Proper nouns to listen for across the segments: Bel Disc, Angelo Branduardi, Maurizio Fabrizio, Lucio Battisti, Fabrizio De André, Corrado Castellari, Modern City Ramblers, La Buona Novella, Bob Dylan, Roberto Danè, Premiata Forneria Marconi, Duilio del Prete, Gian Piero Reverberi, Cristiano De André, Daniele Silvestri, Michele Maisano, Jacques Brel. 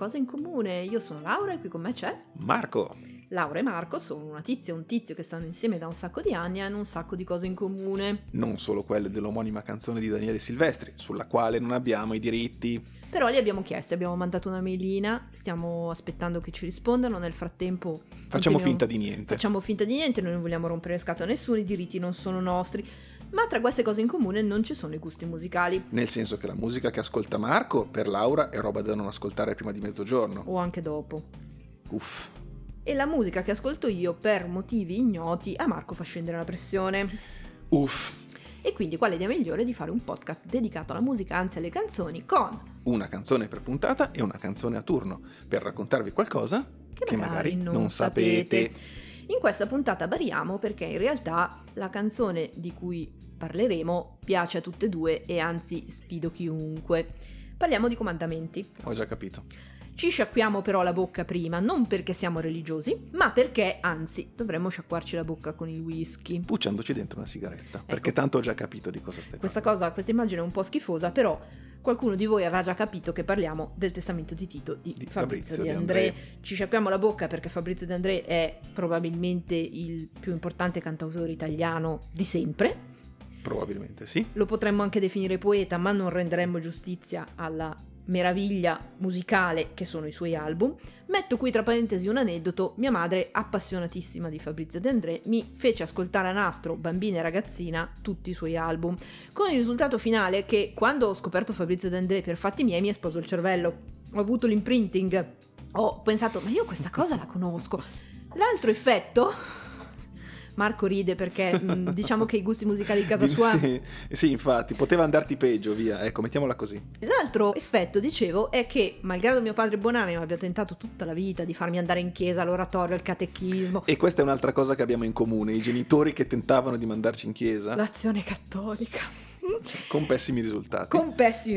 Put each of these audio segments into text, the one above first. cose in comune. Io sono Laura e qui con me c'è Marco. Laura e Marco sono una tizia e un tizio che stanno insieme da un sacco di anni e hanno un sacco di cose in comune. Non solo quelle dell'omonima canzone di Daniele Silvestri, sulla quale non abbiamo i diritti. Però li abbiamo chiesti, abbiamo mandato una mailina, stiamo aspettando che ci rispondano, nel frattempo... Facciamo finta di niente, noi non vogliamo rompere le scatole a nessuno, i diritti non sono nostri. Ma tra queste cose in comune non ci sono i gusti musicali. Nel senso che la musica che ascolta Marco, per Laura, è roba da non ascoltare prima di mezzogiorno. O anche dopo. Uff. E la musica che ascolto io, per motivi ignoti, a Marco fa scendere la pressione. Uff. E quindi quale idea migliore di fare un podcast dedicato alla musica, anzi alle canzoni, con... una canzone per puntata e una canzone a turno, per raccontarvi qualcosa che magari non sapete. In questa puntata variamo perché in realtà la canzone di cui parleremo piace a tutte e due e anzi sfido chiunque. Parliamo di comandamenti. Ho già capito. Ci sciacquiamo però la bocca prima, non perché siamo religiosi, ma perché, anzi, dovremmo sciacquarci la bocca con il whisky. Pucciandoci dentro una sigaretta, ecco. Perché tanto ho già capito di cosa stai parlando. Questa immagine è un po' schifosa, però qualcuno di voi avrà già capito che parliamo del testamento di Tito di Fabrizio De André. Ci sciacquiamo la bocca perché Fabrizio De André è probabilmente il più importante cantautore italiano di sempre. Probabilmente sì. Lo potremmo anche definire poeta, ma non renderemmo giustizia alla meraviglia musicale che sono i suoi album. Metto qui tra parentesi un aneddoto: mia madre, appassionatissima di Fabrizio De André, mi fece ascoltare a nastro, bambina e ragazzina, tutti i suoi album, con il risultato finale che quando ho scoperto Fabrizio De André per fatti miei mi è esploso il cervello, ho avuto l'imprinting, ho pensato ma io questa cosa la conosco. L'altro effetto... Marco ride perché diciamo che i gusti musicali di casa sua... Sì, infatti, poteva andarti peggio, via, ecco, mettiamola così. L'altro effetto, dicevo, è che, malgrado mio padre buonanimo abbia tentato tutta la vita di farmi andare in chiesa, all'oratorio, al catechismo... E questa è un'altra cosa che abbiamo in comune, i genitori che tentavano di mandarci in chiesa... L'azione cattolica... Con pessimi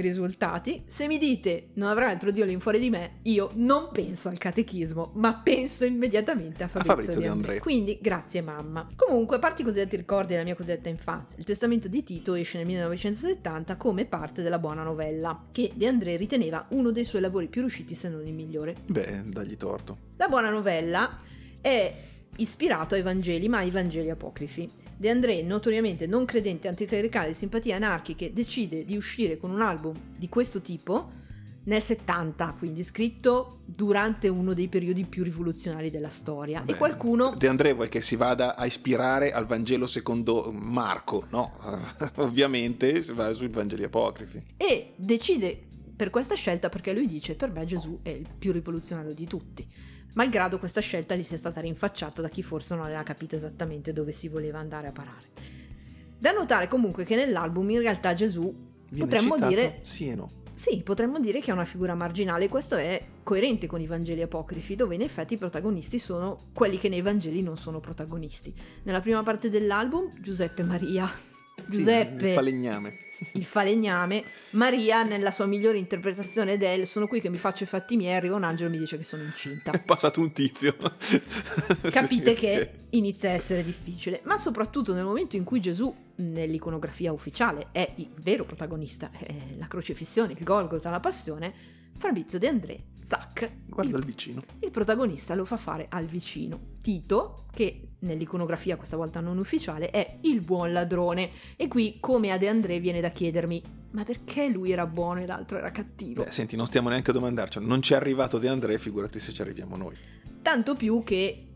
risultati. Se mi dite non avrà altro Dio lì fuori di me, io non penso al catechismo, ma penso immediatamente a Fabrizio De André. Quindi grazie mamma. Comunque, a parte i cosiddetti ricordi della mia cosiddetta infanzia, il testamento di Tito esce nel 1970 come parte della Buona Novella, che De André riteneva uno dei suoi lavori più riusciti, se non il migliore. Beh, dagli torto. La Buona Novella è ispirato ai Vangeli, ma ai Vangeli apocrifi. De André, notoriamente non credente, anticlericale, di simpatie anarchiche, decide di uscire con un album di questo tipo nel 70, quindi scritto durante uno dei periodi più rivoluzionari della storia. Beh, e qualcuno... De André vuoi che si vada a ispirare al Vangelo secondo Marco? No, ovviamente si va sui Vangeli apocrifi. E decide per questa scelta perché lui dice: per me Gesù è il più rivoluzionario di tutti. Malgrado questa scelta gli sia stata rinfacciata da chi forse non aveva capito esattamente dove si voleva andare a parare. Da notare comunque che nell'album in realtà Gesù viene potremmo citato, dire sì e no. Sì, potremmo dire che è una figura marginale. Questo è coerente con i Vangeli apocrifi, dove in effetti i protagonisti sono quelli che nei Vangeli non sono protagonisti. Nella prima parte dell'album Giuseppe Maria, Giuseppe sì, il falegname, Maria nella sua migliore interpretazione del sono qui che mi faccio i fatti miei, arriva un angelo e mi dice che sono incinta, è passato un tizio, capite che inizia a essere difficile, ma soprattutto nel momento in cui Gesù nell'iconografia ufficiale è il vero protagonista, è la crocifissione, il Golgota, la passione. Fabrizio De André, zac, guarda il vicino. Il protagonista lo fa fare al vicino. Tito, che nell'iconografia questa volta non ufficiale, è il buon ladrone. E qui, come a De André, viene da chiedermi: ma perché lui era buono e l'altro era cattivo? Beh, senti, non stiamo neanche a domandarcelo. Non ci è arrivato De André, figurati se ci arriviamo noi. Tanto più che,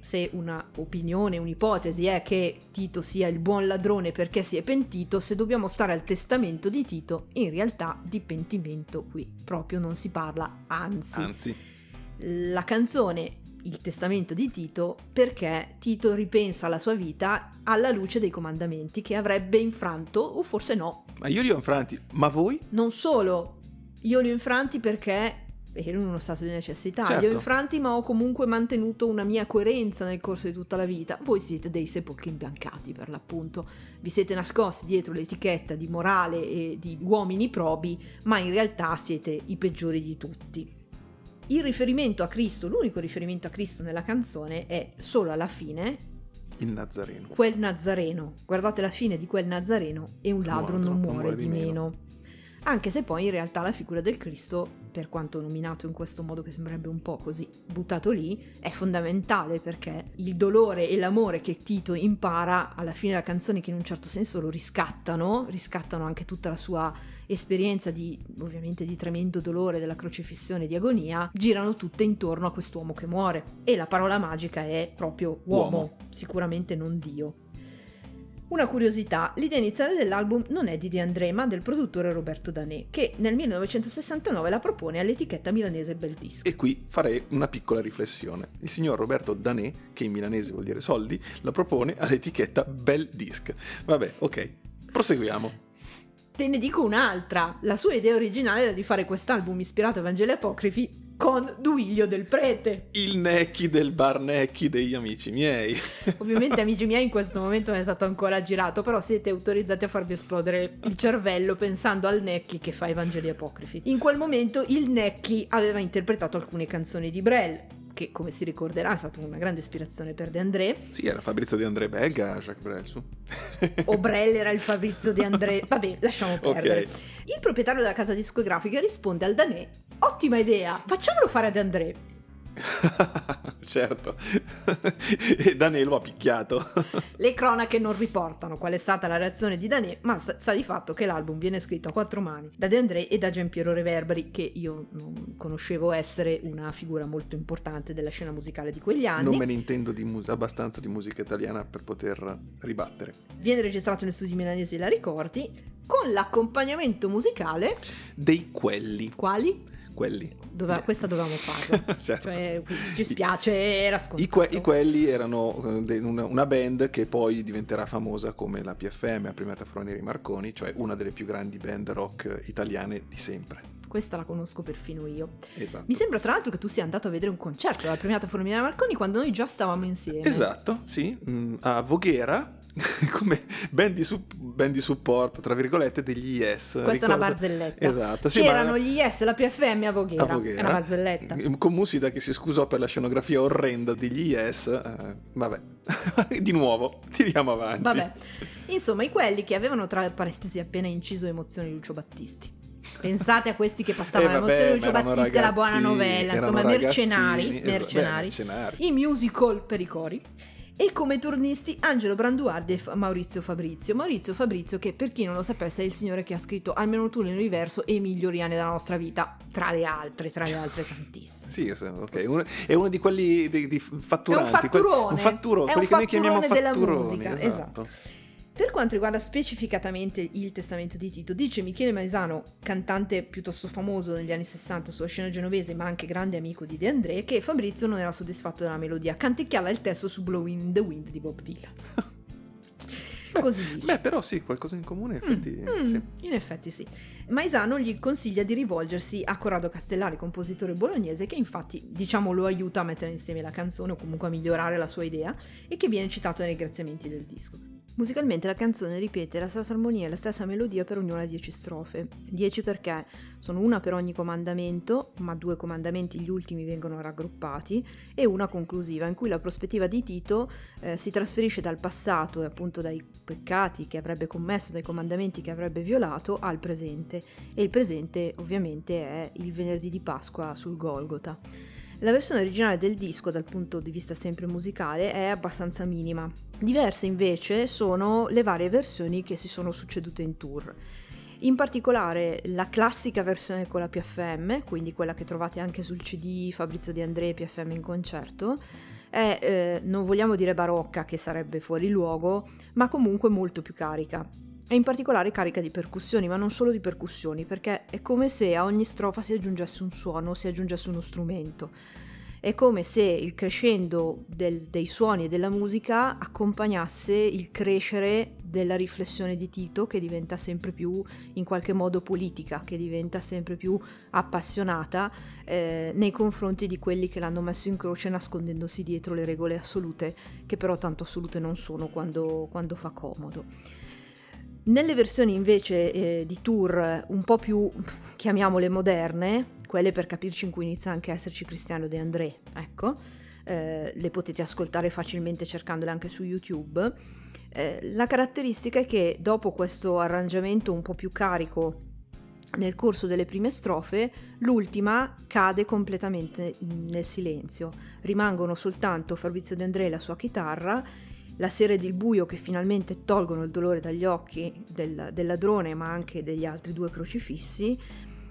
se una opinione, un'ipotesi è che Tito sia il buon ladrone perché si è pentito, se dobbiamo stare al testamento di Tito, in realtà di pentimento qui proprio non si parla, anzi. La canzone Il testamento di Tito, perché Tito ripensa alla sua vita alla luce dei comandamenti che avrebbe infranto, o forse no. Ma io li ho infranti, ma voi? Non solo, io li ho infranti perché... ero in uno stato di necessità, certo. Li ho infranti ma ho comunque mantenuto una mia coerenza nel corso di tutta la vita. Voi siete dei sepolcri imbiancati, per l'appunto, vi siete nascosti dietro l'etichetta di morale e di uomini probi, ma in realtà siete i peggiori di tutti. Il riferimento a Cristo, l'unico riferimento a Cristo nella canzone è solo alla fine, il Nazareno, quel Nazareno, guardate la fine di quel Nazareno, e un ladro non muore di meno. Anche se poi in realtà la figura del Cristo per quanto nominato in questo modo che sembrerebbe un po' così buttato lì, è fondamentale, perché il dolore e l'amore che Tito impara alla fine della canzone, che in un certo senso lo riscattano anche tutta la sua esperienza di, ovviamente, di tremendo dolore, della crocifissione, di agonia, girano tutte intorno a quest'uomo che muore, e la parola magica è proprio uomo. Sicuramente non Dio. Una curiosità, l'idea iniziale dell'album non è di De André ma del produttore Roberto Danè, che nel 1969 la propone all'etichetta milanese Bel Disc. E qui farei una piccola riflessione. Il signor Roberto Danè, che in milanese vuol dire soldi, la propone all'etichetta Bel Disc. Vabbè, ok, proseguiamo. Te ne dico un'altra. La sua idea originale era di fare quest'album ispirato a Vangeli apocrifi con Duilio del Prete, il Necchi del bar Necchi degli amici miei. Ovviamente amici miei in questo momento non è stato ancora girato, però siete autorizzati a farvi esplodere il cervello pensando al Necchi che fa i Vangeli apocrifi. In quel momento il Necchi aveva interpretato alcune canzoni di Brel, che come si ricorderà è stata una grande ispirazione per De André. Sì, era Fabrizio De André belga, Jacques Brel, su. O Brel era il Fabrizio De André, vabbè, lasciamo perdere. Okay. Il proprietario della casa discografica risponde al Danè: ottima idea, facciamolo fare a De André. Certo. E Danè lo ha picchiato. Le cronache non riportano qual è stata la reazione di Danè, ma sta di fatto che l'album viene scritto a quattro mani da De André e da Gian Piero Reverberi, che io non conoscevo essere una figura molto importante della scena musicale di quegli anni. Non me ne intendo abbastanza di musica italiana per poter ribattere. Viene registrato negli studi milanesi La Ricordi, con l'accompagnamento musicale dei Quelli. Quali? Quelli. Questa dovevamo farla. Certo. Cioè, ci spiace, era scontato. I Quelli erano una band che poi diventerà famosa come la PFM, la Premiata Forneria Marconi, cioè una delle più grandi band rock italiane di sempre. Questa la conosco perfino io. Esatto. Mi sembra tra l'altro che tu sia andato a vedere un concerto della Premiata Forneria Marconi quando noi già stavamo insieme. Esatto, sì, a Voghera, come band di supporto tra virgolette degli Yes. Questa ricordo? È una barzelletta. Esatto, sì, c'erano gli Yes, la PFM a Voghera. È una barzelletta. Con Musida che si scusò per la scenografia orrenda degli Yes. Vabbè. Di nuovo, tiriamo avanti. Vabbè. Insomma, i Quelli, che avevano tra parentesi appena inciso Emozioni Lucio Battisti. Pensate a questi che passavano Emozioni Lucio Battisti e La Buona Novella, insomma, mercenari. I musical per i cori. E come turnisti Angelo Branduardi e Maurizio Fabrizio. Maurizio Fabrizio, che per chi non lo sapesse è il signore che ha scritto Almeno tu nell'universo e I migliori anni della nostra vita, tra le altre tantissime. Sì, ok, è uno di quelli di fatturanti. È un fatturone della musica, esatto. Per quanto riguarda specificatamente il testamento di Tito, dice Michele Maisano, cantante piuttosto famoso negli anni 60 sulla scena genovese, ma anche grande amico di De André, che Fabrizio non era soddisfatto della melodia, canticchiava il testo su Blowing in the Wind di Bob Dylan. Così dice. Beh, però sì, qualcosa in comune in effetti, sì. In effetti sì. Maisano gli consiglia di rivolgersi a Corrado Castellari, compositore bolognese, che infatti, diciamo, lo aiuta a mettere insieme la canzone o comunque a migliorare la sua idea, e che viene citato nei ringraziamenti del disco. Musicalmente la canzone ripete la stessa armonia e la stessa melodia per ognuna 10 strofe. 10 perché sono una per ogni comandamento, ma 2 comandamenti, gli ultimi, vengono raggruppati, e una conclusiva, in cui la prospettiva di Tito si trasferisce dal passato, e appunto dai peccati che avrebbe commesso, dai comandamenti che avrebbe violato, al presente. E il presente ovviamente è il venerdì di Pasqua sul Golgota. La versione originale del disco, dal punto di vista sempre musicale, è abbastanza minima. Diverse invece sono le varie versioni che si sono succedute in tour. In particolare la classica versione con la PFM, quindi quella che trovate anche sul CD Fabrizio De André PFM in concerto, è, non vogliamo dire barocca, che sarebbe fuori luogo, ma comunque molto più carica. E in particolare carica di percussioni, ma non solo di percussioni, perché è come se a ogni strofa si aggiungesse un suono, si aggiungesse uno strumento. È come se il crescendo dei suoni e della musica accompagnasse il crescere della riflessione di Tito, che diventa sempre più in qualche modo politica, che diventa sempre più appassionata nei confronti di quelli che l'hanno messo in croce nascondendosi dietro le regole assolute, che però tanto assolute non sono quando fa comodo. Nelle versioni invece di tour un po' più, chiamiamole, moderne, quelle per capirci in cui inizia anche a esserci Cristiano De André, ecco, le potete ascoltare facilmente cercandole anche su YouTube, la caratteristica è che dopo questo arrangiamento un po' più carico nel corso delle prime strofe, l'ultima cade completamente nel silenzio. Rimangono soltanto Fabrizio De André e la sua chitarra, la sera del buio che finalmente tolgono il dolore dagli occhi del ladrone, ma anche degli altri due crocifissi,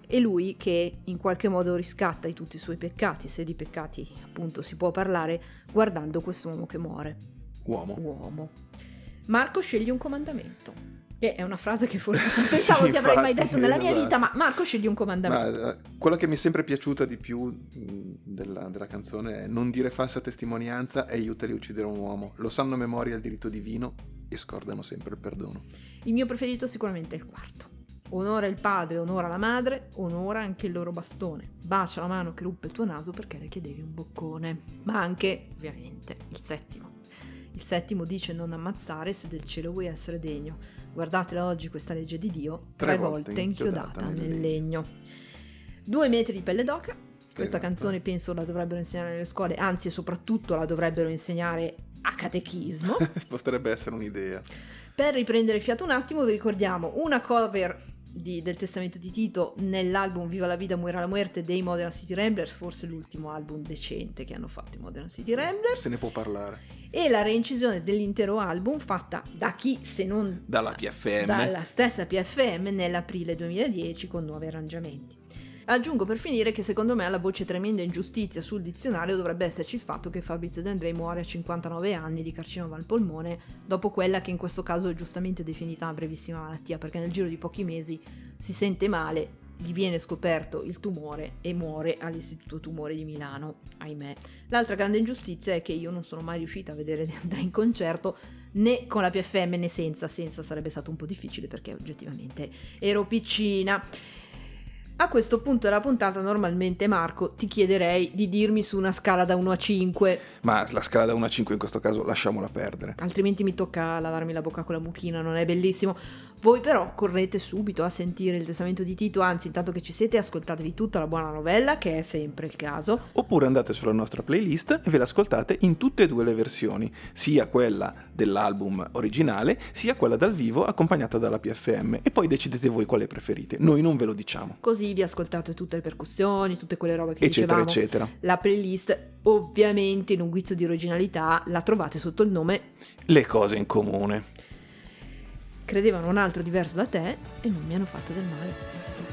e lui che in qualche modo riscatta di tutti i suoi peccati, se di peccati appunto si può parlare, guardando questo uomo che muore. Uomo. Marco sceglie un comandamento, che è una frase che forse non pensavo sì, ti avrei mai detto nella mia vita, ma Marco sceglie un comandamento. Ma, quello che mi è sempre piaciuta di più della canzone è: non dire falsa testimonianza e aiutali a uccidere un uomo, lo sanno a memoria il diritto divino e scordano sempre il perdono. Il mio preferito sicuramente è il quarto. Onora il padre, onora la madre, onora anche il loro bastone. Bacia la mano che ruppe il tuo naso perché le chiedevi un boccone. Ma anche, ovviamente, il settimo. Il settimo dice: non ammazzare se del cielo vuoi essere degno. Guardatela oggi questa legge di Dio, tre volte inchiodata nel legno. 2 metri di pelle d'oca. Questa canzone penso la dovrebbero insegnare nelle scuole, anzi e soprattutto la dovrebbero insegnare a catechismo. Potrebbe essere un'idea. Per riprendere fiato un attimo vi ricordiamo una cover del testamento di Tito nell'album Viva la vida, muera la muerte dei Modern City Ramblers, forse l'ultimo album decente che hanno fatto i Modern City Ramblers, se ne può parlare, e la reincisione dell'intero album fatta da chi se non dalla PFM, dalla stessa PFM, nell'aprile 2010 con nuovi arrangiamenti. Aggiungo per finire che secondo me alla voce tremenda ingiustizia sul dizionario dovrebbe esserci il fatto che Fabrizio De André muore a 59 anni di carcinoma al polmone, dopo quella che in questo caso è giustamente definita una brevissima malattia, perché nel giro di pochi mesi si sente male, gli viene scoperto il tumore e muore all'Istituto Tumori di Milano, ahimè. L'altra grande ingiustizia è che io non sono mai riuscita a vedere De André in concerto, né con la PFM né senza sarebbe stato un po' difficile perché oggettivamente ero piccina. A questo punto della puntata normalmente, Marco, ti chiederei di dirmi su una scala da 1 a 5. Ma la scala da 1 a 5 in questo caso lasciamola perdere. Altrimenti mi tocca lavarmi la bocca con la mucchina, non è bellissimo. Voi però correte subito a sentire il testamento di Tito, anzi intanto che ci siete ascoltatevi tutta La Buona Novella, che è sempre il caso. Oppure andate sulla nostra playlist e ve l'ascoltate in tutte e due le versioni, sia quella dell'album originale, sia quella dal vivo accompagnata dalla PFM, e poi decidete voi quale preferite, noi non ve lo diciamo. Così vi ascoltate tutte le percussioni, tutte quelle robe che eccetera, dicevamo, eccetera. La playlist ovviamente in un guizzo di originalità la trovate sotto il nome Le Cose in Comune. Credevano un altro diverso da te e non mi hanno fatto del male.